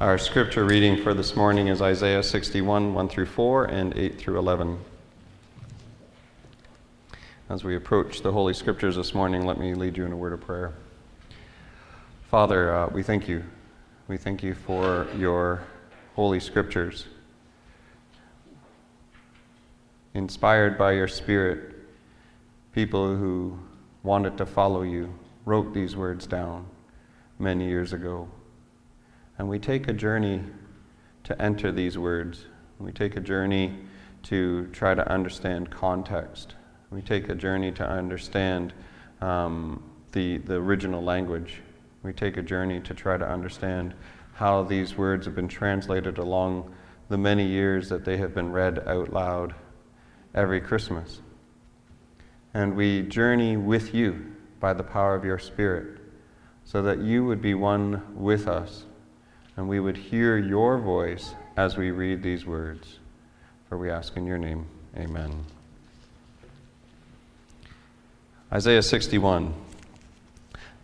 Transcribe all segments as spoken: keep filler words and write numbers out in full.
Our scripture reading for this morning is Isaiah sixty-one, one through four, and eight through eleven. As we approach the Holy Scriptures this morning, let me lead you in a word of prayer. Father, uh, we thank you. We thank you for your Holy Scriptures. Inspired by your Spirit, people who wanted to follow you wrote these words down many years ago. And we take a journey to enter these words. We take a journey to try to understand context. We take a journey to understand um, the, the original language. We take a journey to try to understand how these words have been translated along the many years that they have been read out loud every Christmas. And we journey with you by the power of your Spirit, so that you would be one with us, and we would hear your voice as we read these words. For we ask in your name, amen. Isaiah sixty-one.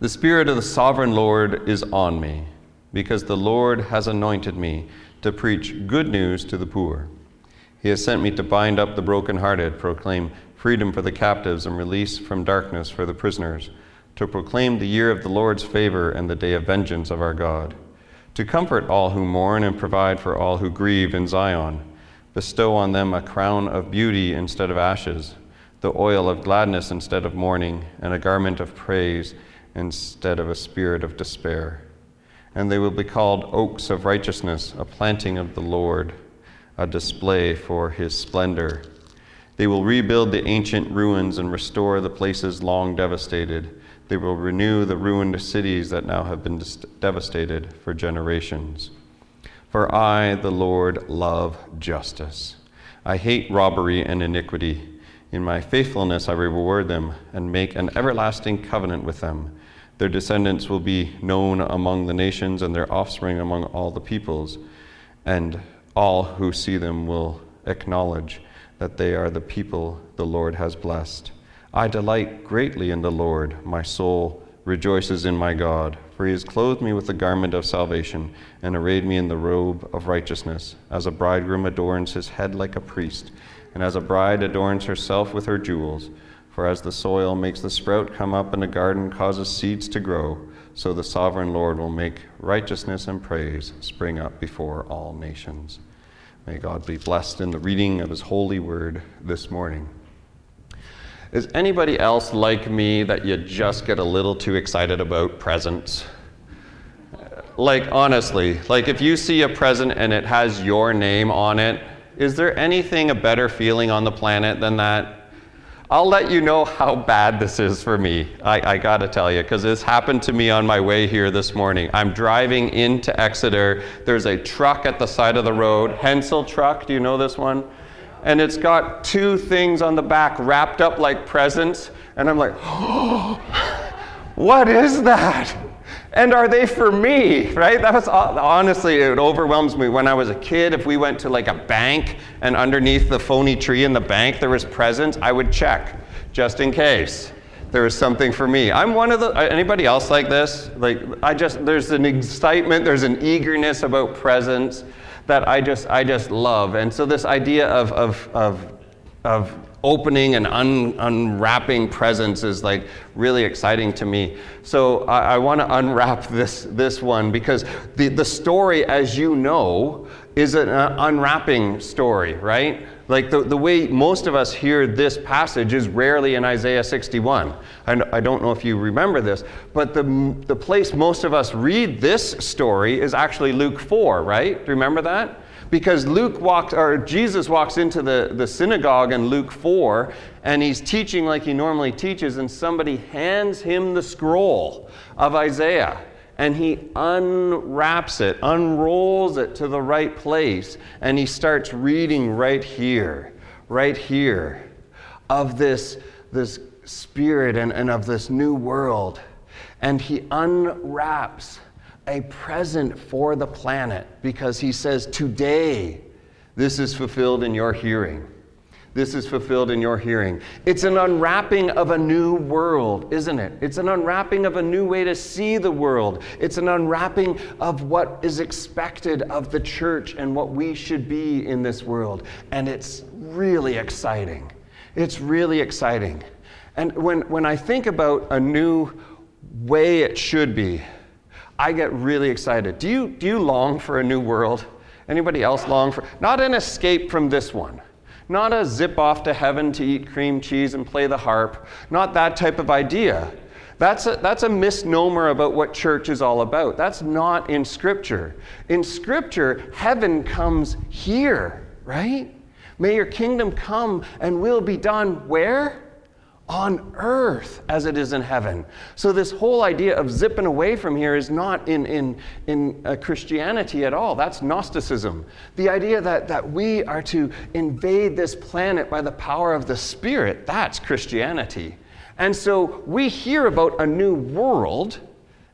The Spirit of the Sovereign Lord is on me, because the Lord has anointed me to preach good news to the poor. He has sent me to bind up the brokenhearted, proclaim freedom for the captives and release from darkness for the prisoners, to proclaim the year of the Lord's favor and the day of vengeance of our God, to comfort all who mourn and provide for all who grieve in Zion, bestow on them a crown of beauty instead of ashes, the oil of gladness instead of mourning, and a garment of praise instead of a spirit of despair. And they will be called oaks of righteousness, a planting of the Lord, a display for his splendor. They will rebuild the ancient ruins and restore the places long devastated. They will renew the ruined cities that now have been devastated for generations. For I, the Lord, love justice. I hate robbery and iniquity. In my faithfulness I reward them and make an everlasting covenant with them. Their descendants will be known among the nations and their offspring among all the peoples, and all who see them will acknowledge that they are the people the Lord has blessed. I delight greatly in the Lord. My soul rejoices in my God, for he has clothed me with the garment of salvation and arrayed me in the robe of righteousness, as a bridegroom adorns his head like a priest, and as a bride adorns herself with her jewels. For as the soil makes the sprout come up and the garden causes seeds to grow, so the Sovereign Lord will make righteousness and praise spring up before all nations. May God be blessed in the reading of his holy word this morning. Is anybody else like me that you just get a little too excited about presents? Like, honestly, like if you see a present and it has your name on it, is there anything a better feeling on the planet than that? I'll let you know how bad this is for me. I, I gotta tell you, because this happened to me on my way here this morning. I'm driving into Exeter. There's a truck at the side of the road, Hensel truck, do you know this one? And it's got two things on the back wrapped up like presents, and I'm like, oh, what is that? And are they for me, right? That was, honestly, it overwhelms me. When I was a kid, if we went to like a bank, and underneath the phony tree in the bank there was presents, I would check, just in case there was something for me. I'm one of the, anybody else like this? Like, I just, there's an excitement, there's an eagerness about presents that I just I just love. And so this idea of of of, of opening and un, unwrapping presents is like really exciting to me. So I, I want to unwrap this this one, because the, the story, as you know, is an uh, unwrapping story, right? Like the, the way most of us hear this passage is rarely in Isaiah sixty-one. And I don't know if you remember this, but the, the place most of us read this story is actually Luke four, right? Do you remember that? Because Luke walks, or Jesus walks into the, the synagogue in Luke four, and he's teaching like he normally teaches, and somebody hands him the scroll of Isaiah. And he unwraps it, unrolls it to the right place, and he starts reading right here, right here, of this, this spirit and, and of this new world. And he unwraps a present for the planet, because he says, today, this is fulfilled in your hearing. this is fulfilled in your hearing. It's an unwrapping of a new world, isn't it? It's an unwrapping of a new way to see the world. It's an unwrapping of what is expected of the church and what we should be in this world. And it's really exciting. It's really exciting. And when, when I think about a new way it should be, I get really excited. Do you, do you long for a new world? Anybody else long for? Not an escape from this one. Not a zip off to heaven to eat cream cheese and play the harp. Not that type of idea. That's a, that's a misnomer about what church is all about. That's not in Scripture. In Scripture, heaven comes here, right? May your kingdom come and will be done where? On earth as it is in heaven. So this whole idea of zipping away from here is not in, in, in uh, Christianity at all. That's Gnosticism. The idea that, that we are to invade this planet by the power of the Spirit, that's Christianity. And so we hear about a new world,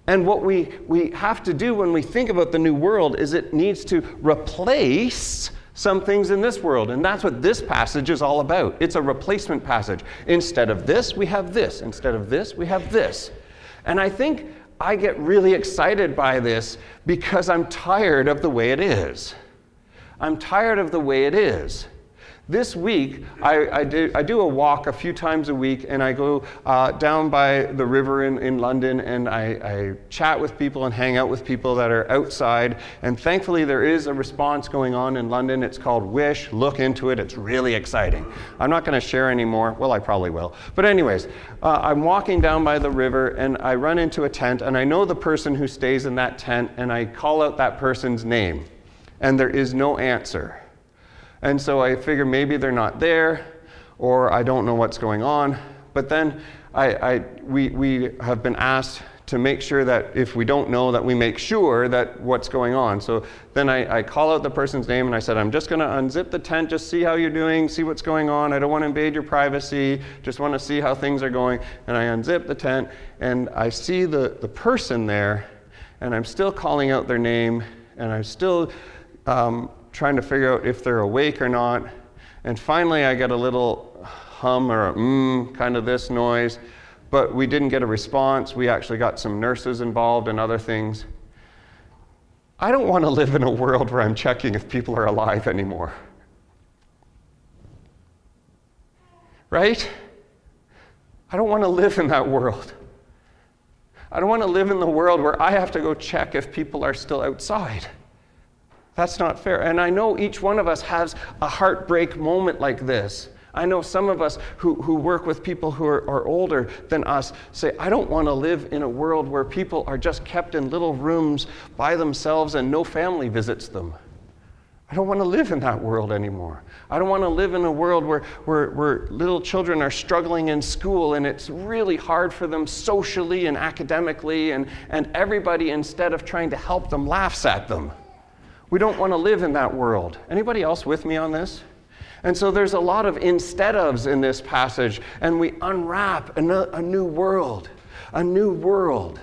and what we, we have to do when we think about the new world is it needs to replace some things in this world, and that's what this passage is all about. It's a replacement passage. Instead of this, we have this. Instead of this, we have this. And I think I get really excited by this because I'm tired of the way it is. I'm tired of the way it is. This week, I, I, do, I do a walk a few times a week, and I go uh, down by the river in, in London, and I, I chat with people and hang out with people that are outside. And thankfully, there is a response going on in London. It's called WISH. Look into it. It's really exciting. I'm not going to share anymore. Well, I probably will. But anyways, uh, I'm walking down by the river, and I run into a tent, and I know the person who stays in that tent, and I call out that person's name, and there is no answer. And so I figure maybe they're not there, or I don't know what's going on. But then I, I, we, we have been asked to make sure that if we don't know, that we make sure that what's going on. So then I, I call out the person's name, and I said, I'm just going to unzip the tent, just see how you're doing, see what's going on. I don't want to invade your privacy, just want to see how things are going. And I unzip the tent, and I see the, the person there, and I'm still calling out their name, and I'm still... Um, trying to figure out if they're awake or not. And finally, I get a little hum or a mmm, kind of this noise. But we didn't get a response. We actually got some nurses involved and other things. I don't want to live in a world where I'm checking if people are alive anymore. Right? I don't want to live in that world. I don't want to live in the world where I have to go check if people are still outside. That's not fair. And I know each one of us has a heartbreak moment like this. I know some of us who, who work with people who are, are older than us say, I don't want to live in a world where people are just kept in little rooms by themselves and no family visits them. I don't want to live in that world anymore. I don't want to live in a world where, where, where little children are struggling in school and it's really hard for them socially and academically, and, and everybody, instead of trying to help them, laughs at them. We don't want to live in that world. Anybody else with me on this? And so there's a lot of instead ofs in this passage, and we unwrap a new world, a new world.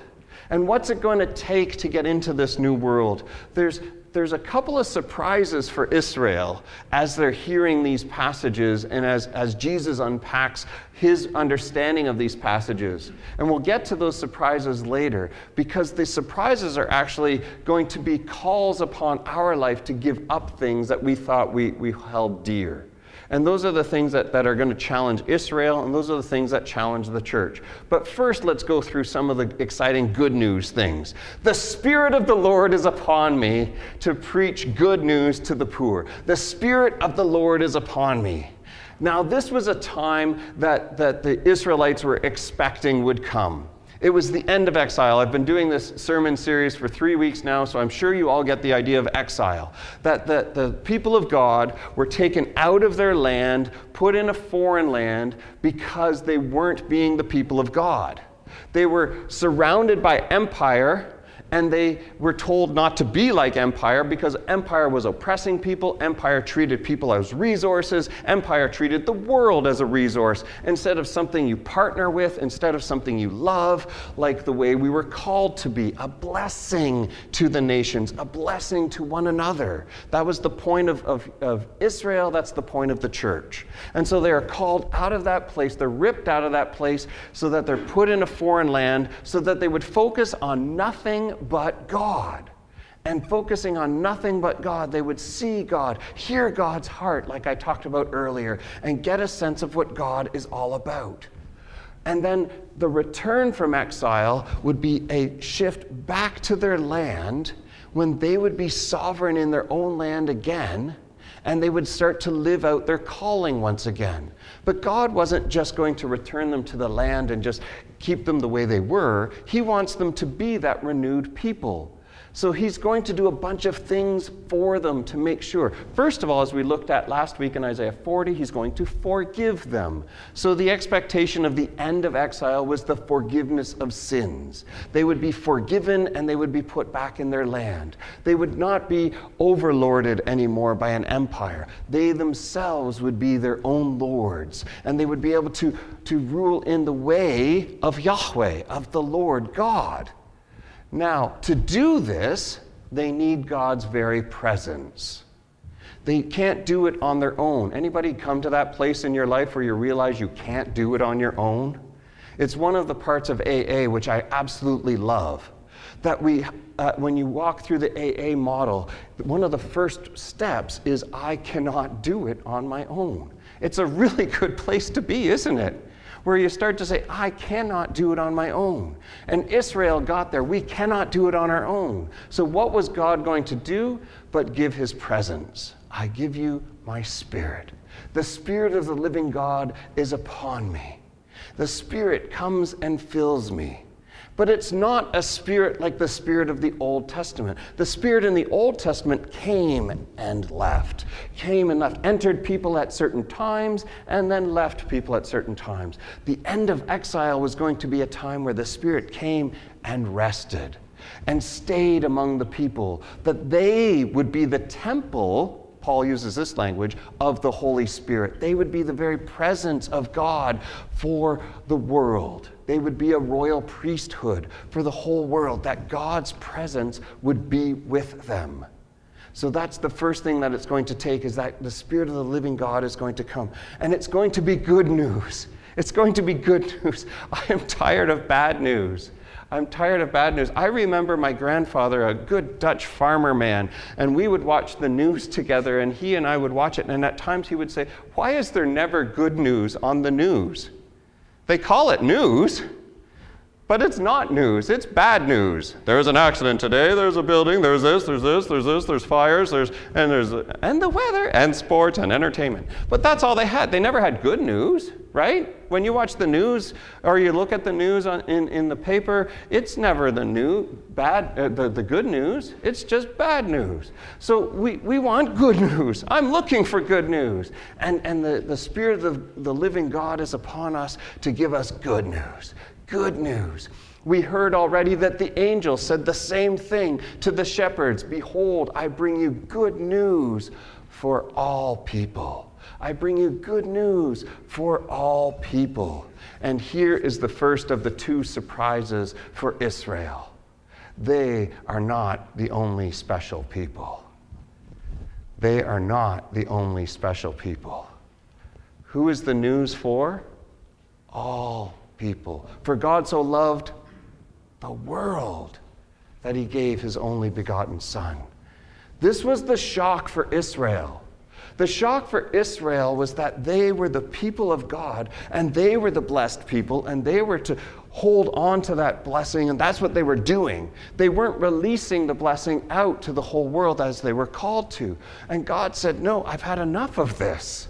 And what's it going to take to get into this new world? There's, there's a couple of surprises for Israel as they're hearing these passages and as, as Jesus unpacks his understanding of these passages. And we'll get to those surprises later, because the surprises are actually going to be calls upon our life to give up things that we thought we, we held dear. And those are the things that, that are going to challenge Israel, and those are the things that challenge the church. But first, let's go through some of the exciting good news things. The Spirit of the Lord is upon me to preach good news to the poor. The Spirit of the Lord is upon me. Now, this was a time that, that the Israelites were expecting would come. It was the end of exile. I've been doing this sermon series for three weeks now, so I'm sure you all get the idea of exile. That the, the people of God were taken out of their land, put in a foreign land, because they weren't being the people of God. They were surrounded by empire, and they were told not to be like empire because empire was oppressing people, empire treated people as resources, empire treated the world as a resource instead of something you partner with, instead of something you love, like the way we were called to be, a blessing to the nations, a blessing to one another. That was the point of, of, of Israel, that's the point of the church. And so they are called out of that place, they're ripped out of that place so that they're put in a foreign land so that they would focus on nothing but God. And focusing on nothing but God, they would see God, hear God's heart, like I talked about earlier, and get a sense of what God is all about. And then the return from exile would be a shift back to their land when they would be sovereign in their own land again, and they would start to live out their calling once again. But God wasn't just going to return them to the land and just keep them the way they were. He wants them to be that renewed people. So he's going to do a bunch of things for them to make sure. First of all, as we looked at last week in Isaiah forty, he's going to forgive them. So the expectation of the end of exile was the forgiveness of sins. They would be forgiven and they would be put back in their land. They would not be overlorded anymore by an empire. They themselves would be their own lords, and they would be able to, to rule in the way of Yahweh, of the Lord God. Now, to do this, they need God's very presence. They can't do it on their own. Anybody come to that place in your life where you realize you can't do it on your own? It's one of the parts of A A which I absolutely love, that we, uh, when you walk through the A A model, one of the first steps is I cannot do it on my own. It's a really good place to be, isn't it? Where you start to say, I cannot do it on my own. And Israel got there. We cannot do it on our own. So what was God going to do but give his presence? I give you my spirit. The spirit of the living God is upon me. The spirit comes and fills me. But it's not a spirit like the spirit of the Old Testament. The spirit in the Old Testament came and left, came and left, entered people at certain times and then left people at certain times. The end of exile was going to be a time where the spirit came and rested and stayed among the people, that they would be the temple, Paul uses this language, of the Holy Spirit. They would be the very presence of God for the world. They would be a royal priesthood for the whole world, that God's presence would be with them. So that's the first thing that it's going to take, is that the Spirit of the living God is going to come. And it's going to be good news. It's going to be good news. I am tired of bad news. I'm tired of bad news. I remember my grandfather, a good Dutch farmer man, and we would watch the news together, and he and I would watch it, and at times he would say, why is there never good news on the news? They call it news, but it's not news, it's bad news. There's an accident today, there's a building, there's this, there's this, there's this, there's fires, there's, and there's, and the weather, and sports, and entertainment. But that's all they had. They never had good news, right? When you watch the news, or you look at the news on, in, in the paper, it's never the new, bad, uh, the, the good news, it's just bad news. So we, we want good news. I'm looking for good news. And, and the, the Spirit of the, the living God is upon us to give us good news. Good news. We heard already that the angel said the same thing to the shepherds. Behold, I bring you good news for all people. I bring you good news for all people. And here is the first of the two surprises for Israel. They are not the only special people. They are not the only special people. Who is the news for? All people. For God so loved the world that he gave his only begotten son. This was the shock for Israel. The shock for Israel was that they were the people of God, and they were the blessed people, and they were to hold on to that blessing, and that's what they were doing. They weren't releasing the blessing out to the whole world as they were called to. And God said, no, I've had enough of this.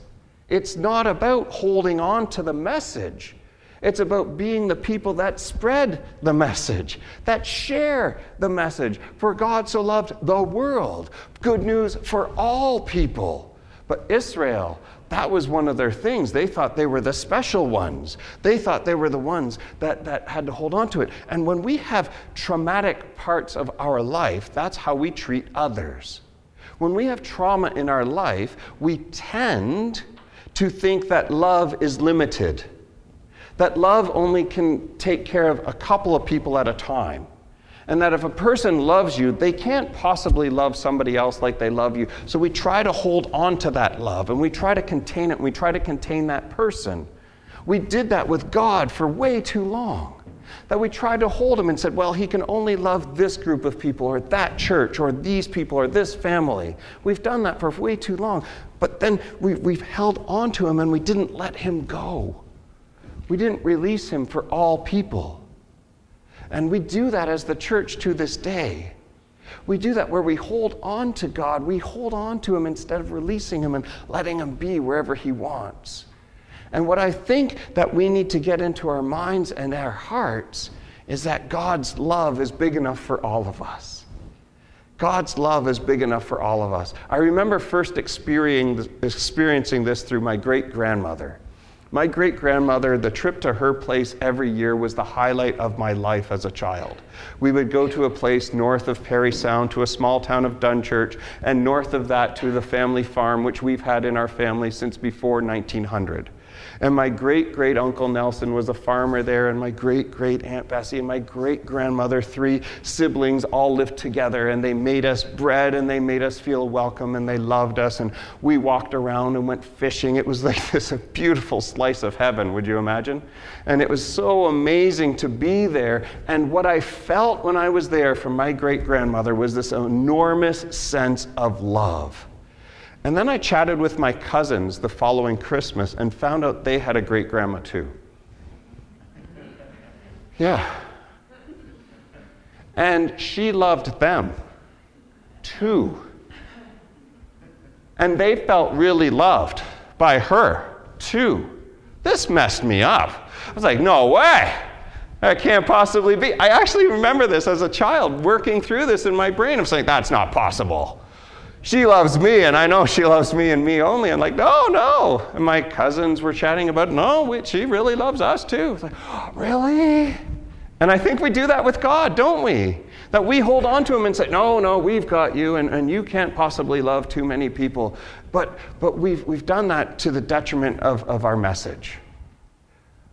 It's not about holding on to the message. It's about being the people that spread the message, that share the message. For God so loved the world. Good news for all people. But Israel, that was one of their things. They thought they were the special ones. They thought they were the ones that, that had to hold on to it. And when we have traumatic parts of our life, that's how we treat others. When we have trauma in our life, we tend to think that love is limited, that love only can take care of a couple of people at a time. And that if a person loves you, they can't possibly love somebody else like they love you. So we try to hold on to that love, and we try to contain it, and we try to contain that person. We did that with God for way too long, that we tried to hold him and said, well, he can only love this group of people, or that church, or these people, or this family. We've done that for way too long. But then we, we've held on to him, and we didn't let him go. We didn't release him for all people. And we do that as the church to this day. We do that where we hold on to God. We hold on to him instead of releasing him and letting him be wherever he wants. And what I think that we need to get into our minds and our hearts is that God's love is big enough for all of us. God's love is big enough for all of us. I remember first experiencing this through my great-grandmother. My great-grandmother, the trip to her place every year was the highlight of my life as a child. We would go to a place north of Perry Sound, to a small town of Dunchurch, and north of that to the family farm, which we've had in our family since before nineteen hundred. And my great-great-uncle Nelson was a farmer there, and my great-great-aunt Bessie and my great-grandmother, three siblings, all lived together, and they made us bread, and they made us feel welcome, and they loved us, and we walked around and went fishing. It was like this beautiful slice of heaven, would you imagine? And it was so amazing to be there, and what I felt when I was there from my great-grandmother was this enormous sense of love. And then I chatted with my cousins the following Christmas and found out they had a great-grandma too. Yeah. And she loved them too. And they felt really loved by her too. This messed me up. I was like, no way. That can't possibly be. I actually remember this as a child working through this in my brain. I'm saying, that's not possible. She loves me, and I know she loves me and me only. I'm like, no, no. And my cousins were chatting about, no, we, she really loves us too. It's like, oh, really? And I think we do that with God, don't we? That we hold on to him and say, no, no, we've got you, and, and you can't possibly love too many people. But, but we've, we've done that to the detriment of, of our message.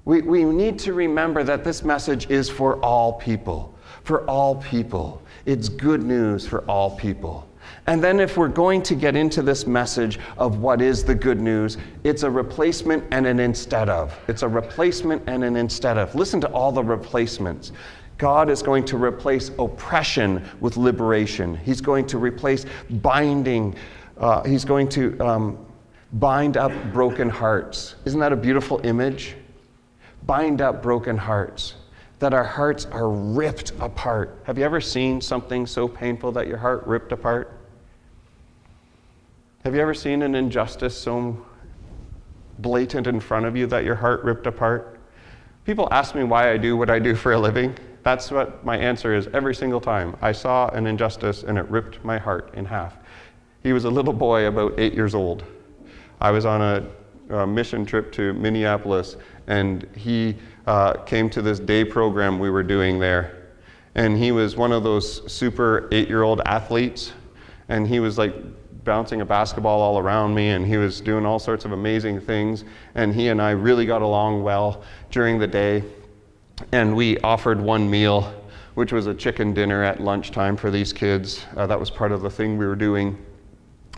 We, we need to remember that this message is for all people, for all people. It's good news for all people. And then if we're going to get into this message of what is the good news, it's a replacement and an instead of. It's a replacement and an instead of. Listen to all the replacements. God is going to replace oppression with liberation. He's going to replace binding. Uh, he's going to um, bind up broken hearts. Isn't that a beautiful image? Bind up broken hearts. That our hearts are ripped apart. Have you ever seen something so painful that your heart ripped apart? Have you ever seen an injustice so blatant in front of you that your heart ripped apart? People ask me why I do what I do for a living. That's what my answer is every single time. I saw an injustice and it ripped my heart in half. He was a little boy about eight years old. I was on a, a mission trip to Minneapolis, and he uh, came to this day program we were doing there. And he was one of those super eight-year-old athletes, and he was like bouncing a basketball all around me, and he was doing all sorts of amazing things, and he and I really got along well during the day. And we offered one meal, which was a chicken dinner at lunchtime for these kids. Uh, that was part of the thing we were doing.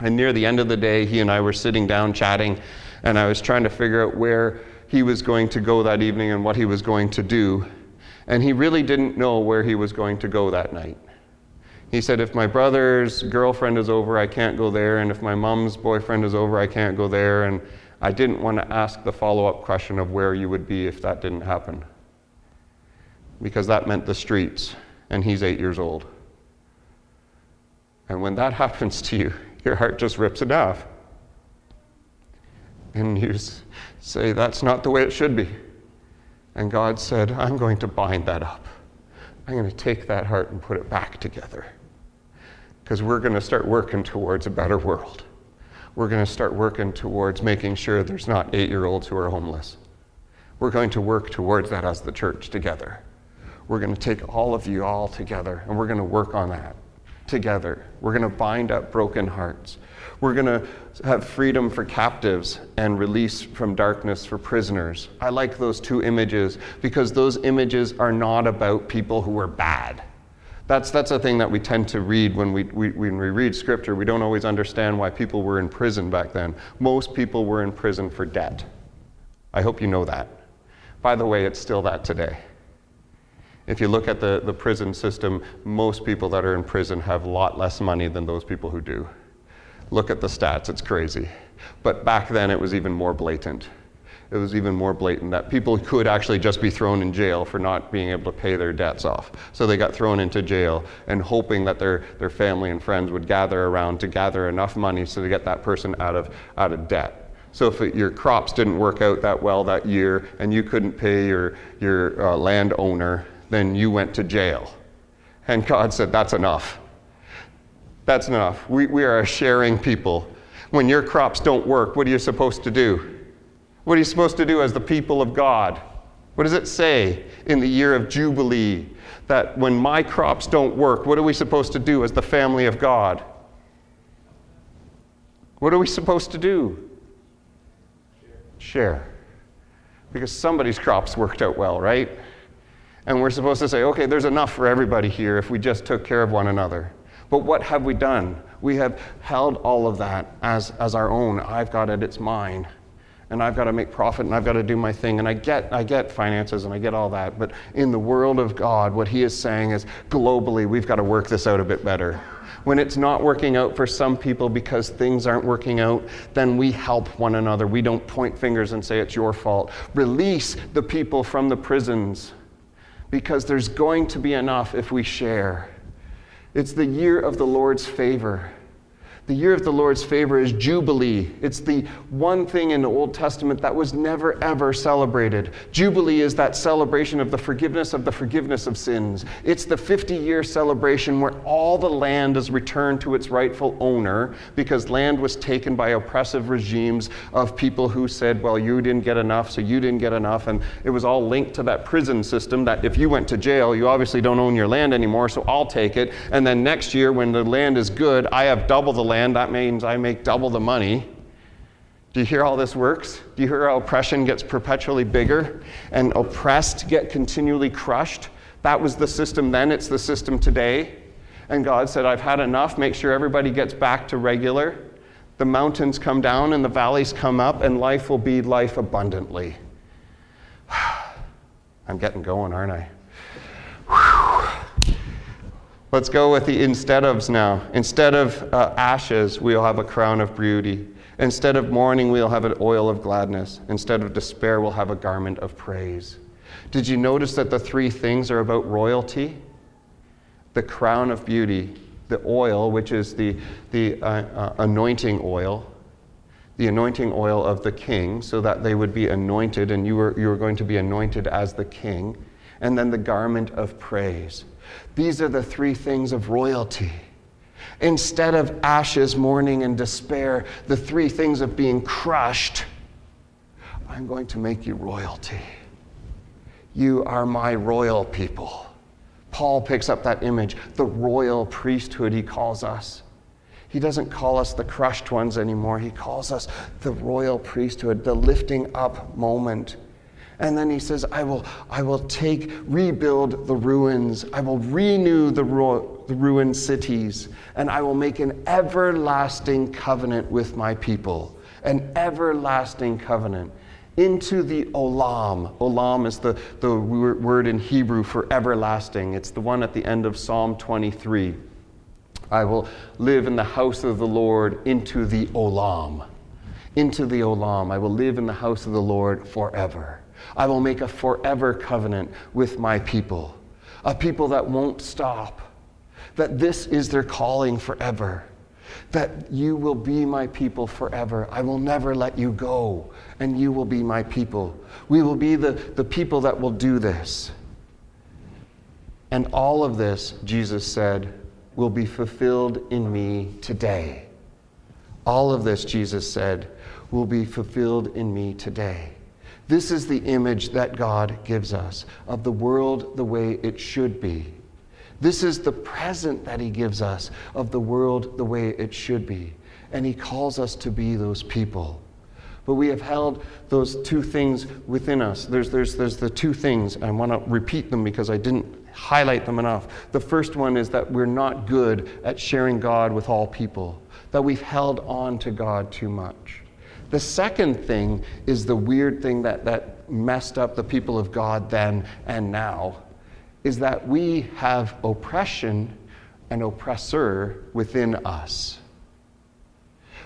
And near the end of the day, he and I were sitting down chatting, and I was trying to figure out where he was going to go that evening and what he was going to do. And he really didn't know where he was going to go that night. He said, if my brother's girlfriend is over, I can't go there, and if my mom's boyfriend is over, I can't go there, and I didn't want to ask the follow-up question of where you would be if that didn't happen, because that meant the streets, and he's eight years old. And when that happens to you, your heart just rips it off. And you say, that's not the way it should be. And God said, I'm going to bind that up. I'm going to take that heart and put it back together, because we're going to start working towards a better world. we're going to start working towards making sure there's not eight-year-olds who are homeless. We're going to work towards that as the church together. We're going to take all of you all together, and we're going to work on that together. We're going to bind up broken hearts. We're going to have freedom for captives and release from darkness for prisoners. I like those two images because those images are not about people who are bad. That's that's a thing that we tend to read when we, we when we read scripture. We don't always understand why people were in prison back then. Most people were in prison for debt. I hope you know that. By the way, it's still that today. If you look at the, the prison system, most people that are in prison have a lot less money than those people who do. Look at the stats, it's crazy. But back then it was even more blatant. It was even more blatant that people could actually just be thrown in jail for not being able to pay their debts off. So they got thrown into jail and hoping that their, their family and friends would gather around to gather enough money so to get that person out of, out of debt. So if it, your crops didn't work out that well that year and you couldn't pay your, your uh, landowner, then you went to jail. And God said, that's enough. That's enough. We, we are a sharing people. When your crops don't work, what are you supposed to do? What are you supposed to do as the people of God? What does it say in the year of Jubilee? That when my crops don't work, what are we supposed to do as the family of God? What are we supposed to do? Share. Because somebody's crops worked out well, right? And we're supposed to say, okay, there's enough for everybody here if we just took care of one another. But what have we done? We have held all of that as, as our own. I've got it, it's mine. And I've got to make profit, and I've got to do my thing. And I get, I get finances, and I get all that. But in the world of God, what he is saying is, globally, we've got to work this out a bit better. When it's not working out for some people because things aren't working out, then we help one another. We don't point fingers and say, it's your fault. Release the people from the prisons, because there's going to be enough if we share. It's the year of the Lord's favor. The year of the Lord's favor is Jubilee. It's the one thing in the Old Testament that was never, ever celebrated. Jubilee is that celebration of the forgiveness of the forgiveness of sins. It's the fifty-year celebration where all the land is returned to its rightful owner, because land was taken by oppressive regimes of people who said, well, you didn't get enough, so you didn't get enough. And it was all linked to that prison system that if you went to jail, you obviously don't own your land anymore, so I'll take it. And then next year, when the land is good, I have double the land. That means I make double the money. Do you hear how this works? Do you hear how oppression gets perpetually bigger and oppressed get continually crushed? That was the system then, it's the system today. And God said, I've had enough, make sure everybody gets back to regular. The mountains come down and the valleys come up, and life will be life abundantly. I'm getting going, aren't I? Whew. Let's go with the instead ofs now. Instead of uh, ashes, we'll have a crown of beauty. Instead of mourning, we'll have an oil of gladness. Instead of despair, we'll have a garment of praise. Did you notice that the three things are about royalty? The crown of beauty, the oil, which is the, the uh, uh, anointing oil, the anointing oil of the king, so that they would be anointed, and you were, you were going to be anointed as the king, and then the garment of praise. These are the three things of royalty. Instead of ashes, mourning, and despair, the three things of being crushed, I'm going to make you royalty. You are my royal people. Paul picks up that image, the royal priesthood he calls us. He doesn't call us the crushed ones anymore. He calls us the royal priesthood, the lifting up moment. And then he says, I will, I will take, rebuild the ruins. I will renew the, ru- the ruined cities. And I will make an everlasting covenant with my people. An everlasting covenant. Into the olam. Olam is the, the word in Hebrew for everlasting. It's the one at the end of Psalm twenty-three. I will live in the house of the Lord into the olam. Into the olam. I will live in the house of the Lord forever. I will make a forever covenant with my people, a people that won't stop, that this is their calling forever, that you will be my people forever. I will never let you go, and you will be my people. We will be the, the people that will do this. And all of this, Jesus said, will be fulfilled in me today. All of this, Jesus said, will be fulfilled in me today. This is the image that God gives us of the world the way it should be. This is the present that he gives us of the world the way it should be. And he calls us to be those people. But we have held those two things within us. There's, there's, there's the two things. I want to repeat them because I didn't highlight them enough. The first one is that we're not good at sharing God with all people, that we've held on to God too much. The second thing is the weird thing that, that messed up the people of God then and now, is that we have oppression and oppressor within us.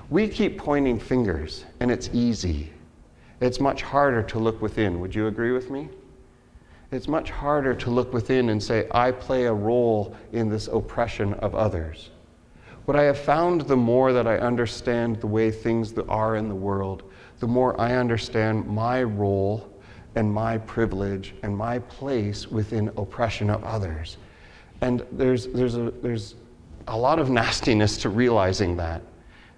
We keep pointing fingers, and it's easy. It's much harder to look within. Would you agree with me? It's much harder to look within and say, I play a role in this oppression of others. What I have found, the more that I understand the way things are in the world, the more I understand my role and my privilege and my place within oppression of others. And there's, there's, a, there's a lot of nastiness to realizing that.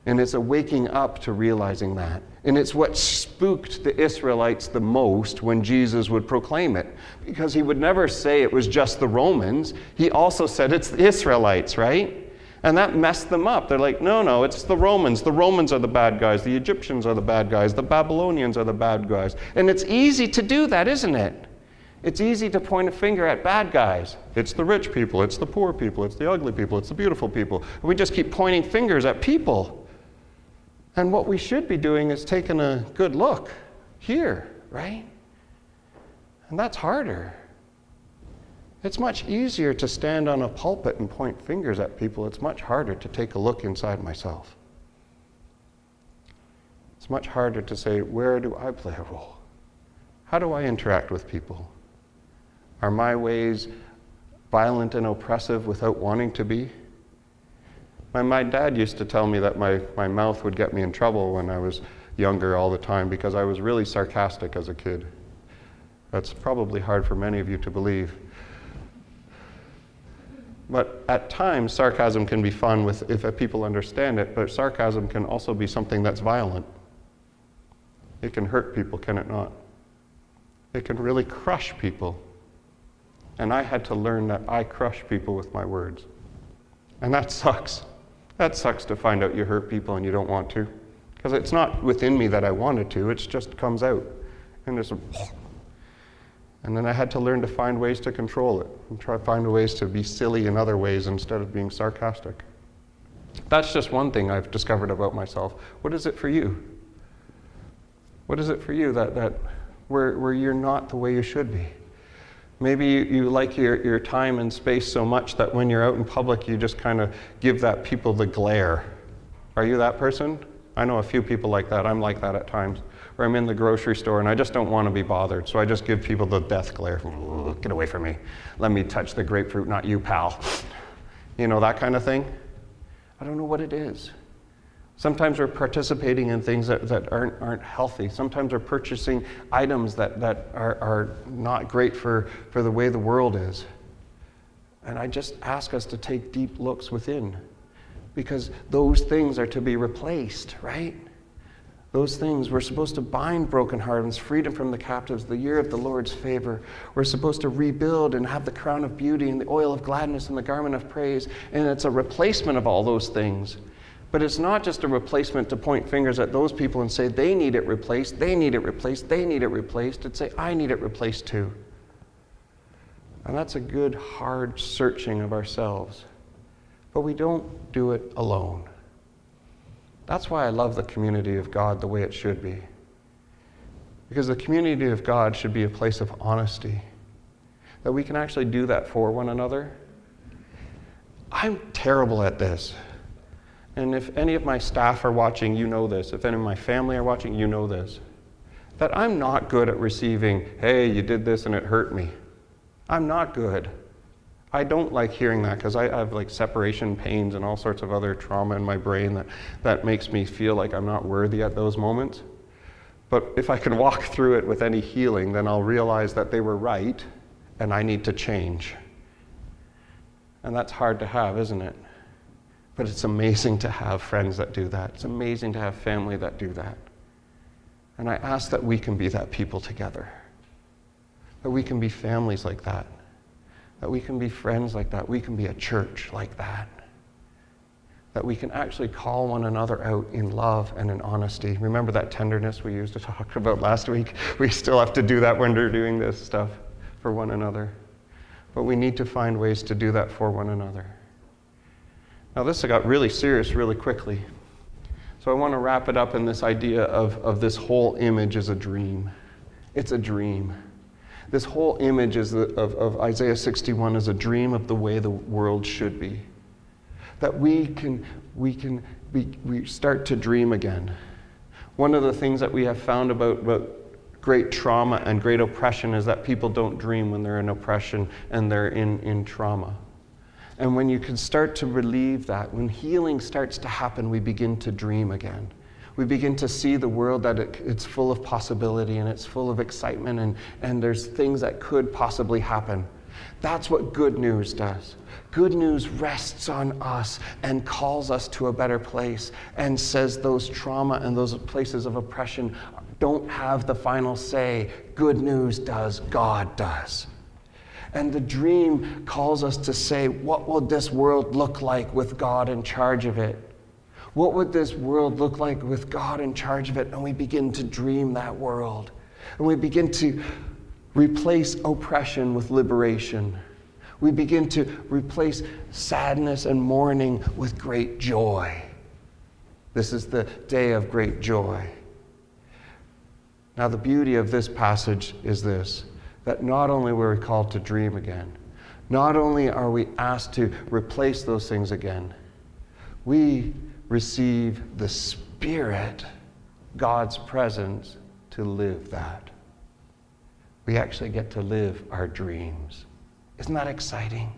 And it's a waking up to realizing that. And it's what spooked the Israelites the most when Jesus would proclaim it. Because he would never say it was just the Romans. He also said it's the Israelites, right? And that messed them up. They're like, no, no, it's the Romans. The Romans are the bad guys. The Egyptians are the bad guys. The Babylonians are the bad guys. And it's easy to do that, isn't it? It's easy to point a finger at bad guys. It's the rich people. It's the poor people. It's the ugly people. It's the beautiful people. And we just keep pointing fingers at people. And what we should be doing is taking a good look here, right? And that's harder. It's much easier to stand on a pulpit and point fingers at people. It's much harder to take a look inside myself. It's much harder to say, where do I play a role? How do I interact with people? Are my ways violent and oppressive without wanting to be? My, my dad used to tell me that my, my mouth would get me in trouble when I was younger all the time because I was really sarcastic as a kid. That's probably hard for many of you to believe. But at times, sarcasm can be fun with, if people understand it, but sarcasm can also be something that's violent. It can hurt people, can it not? It can really crush people. And I had to learn that I crush people with my words. And that sucks. That sucks to find out you hurt people and you don't want to. Because it's not within me that I wanted to, it just comes out. And there's a... And then I had to learn to find ways to control it and try to find ways to be silly in other ways instead of being sarcastic. That's just one thing I've discovered about myself. What is it for you? What is it for you that, that where, where you're not the way you should be? Maybe you, you like your, your time and space so much that when you're out in public, you just kind of give that people the glare. Are you that person? I know a few people like that. I'm like that at times. Or I'm in the grocery store and I just don't want to be bothered, so I just give people the death glare. Get away from me. Let me touch the grapefruit, not you, pal. You know, that kind of thing. I don't know what it is. Sometimes we're participating in things that, that aren't, aren't healthy. Sometimes we're purchasing items that, that are, are not great for, for the way the world is. And I just ask us to take deep looks within, because those things are to be replaced, right? Those things, we're supposed to bind broken hearts, freedom from the captives, the year of the Lord's favor. We're supposed to rebuild and have the crown of beauty and the oil of gladness and the garment of praise. And it's a replacement of all those things. But it's not just a replacement to point fingers at those people and say, they need it replaced, they need it replaced, they need it replaced. It's say, I need it replaced too. And that's a good, hard searching of ourselves. But we don't do it alone. That's why I love the community of God the way it should be. Because the community of God should be a place of honesty. That we can actually do that for one another. I'm terrible at this. And if any of my staff are watching, you know this. If any of my family are watching, you know this. That I'm not good at receiving, hey, you did this and it hurt me. I'm not good. I don't like hearing that because I have like separation pains and all sorts of other trauma in my brain that, that makes me feel like I'm not worthy at those moments. But if I can walk through it with any healing, then I'll realize that they were right and I need to change. And that's hard to have, isn't it? But it's amazing to have friends that do that. It's amazing to have family that do that. And I ask that we can be that people together. That we can be families like that. That we can be friends like that. We can be a church like that. That we can actually call one another out in love and in honesty. Remember that tenderness we used to talk about last week? We still have to do that when we're doing this stuff for one another. But we need to find ways to do that for one another. Now this got really serious really quickly. So I want to wrap it up in this idea of, of this whole image is a dream. It's a dream. This whole image is the, of, of Isaiah sixty-one is a dream of the way the world should be. That we can, we can we, we start to dream again. One of the things that we have found about, about great trauma and great oppression is that people don't dream when they're in oppression and they're in, in trauma. And when you can start to relieve that, when healing starts to happen, we begin to dream again. We begin to see the world that it, it's full of possibility and it's full of excitement and, and there's things that could possibly happen. That's what good news does. Good news rests on us and calls us to a better place and says those trauma and those places of oppression don't have the final say. Good news does. God does. And the dream calls us to say, what will this world look like with God in charge of it? What would this world look like with God in charge of it? And we begin to dream that world. And we begin to replace oppression with liberation. We begin to replace sadness and mourning with great joy. This is the day of great joy. Now, the beauty of this passage is this. That not only were we called to dream again, not only are we asked to replace those things again, we receive the Spirit, God's presence, to live that. We actually get to live our dreams. Isn't that exciting?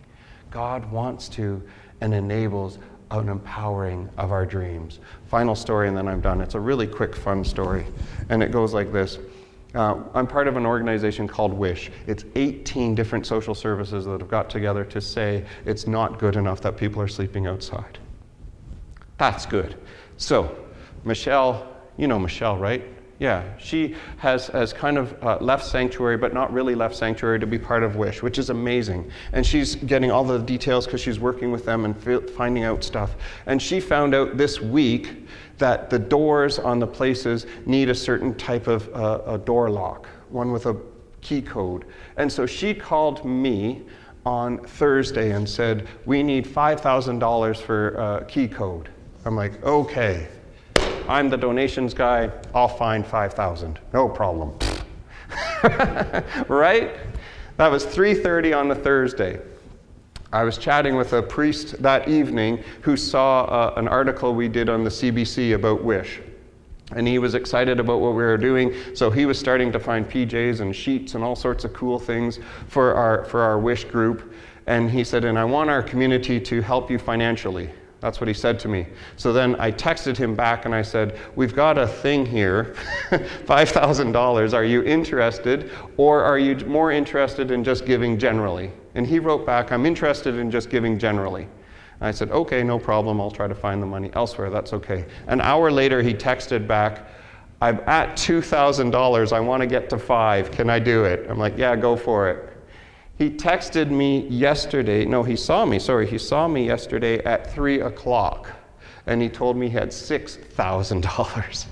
God wants to and enables an empowering of our dreams. Final story, and then I'm done. It's a really quick, fun story, and it goes like this. Uh, I'm part of an organization called WISH. It's eighteen different social services that have got together to say it's not good enough that people are sleeping outside. That's good. So, Michelle, you know Michelle, right? Yeah, she has, has kind of uh, left Sanctuary, but not really left Sanctuary to be part of WISH, which is amazing. And she's getting all the details because she's working with them and f- finding out stuff. And she found out this week that the doors on the places need a certain type of uh, a door lock, one with a key code. And so she called me on Thursday and said, we need five thousand dollars for uh, key code. I'm like, okay. I'm the donations guy, I'll find five thousand, no problem. Right? That was three thirty on a Thursday. I was chatting with a priest that evening who saw uh, an article we did on the C B C about WISH. And he was excited about what we were doing, so he was starting to find P Js and sheets and all sorts of cool things for our, for our WISH group. And he said, and I want our community to help you financially. That's what he said to me. So then I texted him back and I said, we've got a thing here, five thousand dollars, are you interested? Or are you more interested in just giving generally? And he wrote back, I'm interested in just giving generally. And I said, okay, no problem, I'll try to find the money elsewhere, that's okay. An hour later he texted back, I'm at two thousand dollars, I want to get to five, can I do it? I'm like, yeah, go for it. He texted me yesterday, no, he saw me, sorry, he saw me yesterday at three o'clock, and he told me he had six thousand dollars.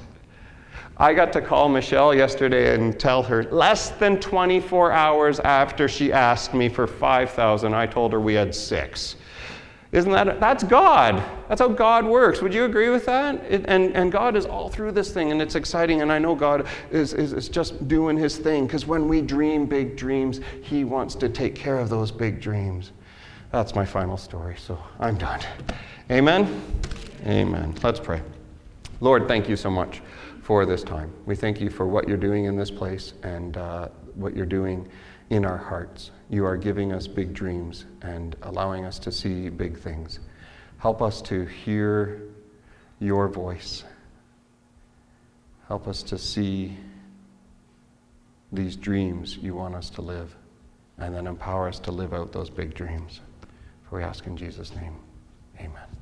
I got to call Michelle yesterday and tell her, less than twenty-four hours after she asked me for five thousand dollars, I told her we had six. Isn't that, that's God. That's how God works. Would you agree with that? It, and, and God is all through this thing, and it's exciting, and I know God is, is, is just doing his thing, because when we dream big dreams, he wants to take care of those big dreams. That's my final story, so I'm done. Amen? Amen. Let's pray. Lord, thank you so much for this time. We thank you for what you're doing in this place and uh, what you're doing in our hearts. You are giving us big dreams and allowing us to see big things. Help us to hear your voice. Help us to see these dreams you want us to live, and then empower us to live out those big dreams. For we ask in Jesus' name, amen.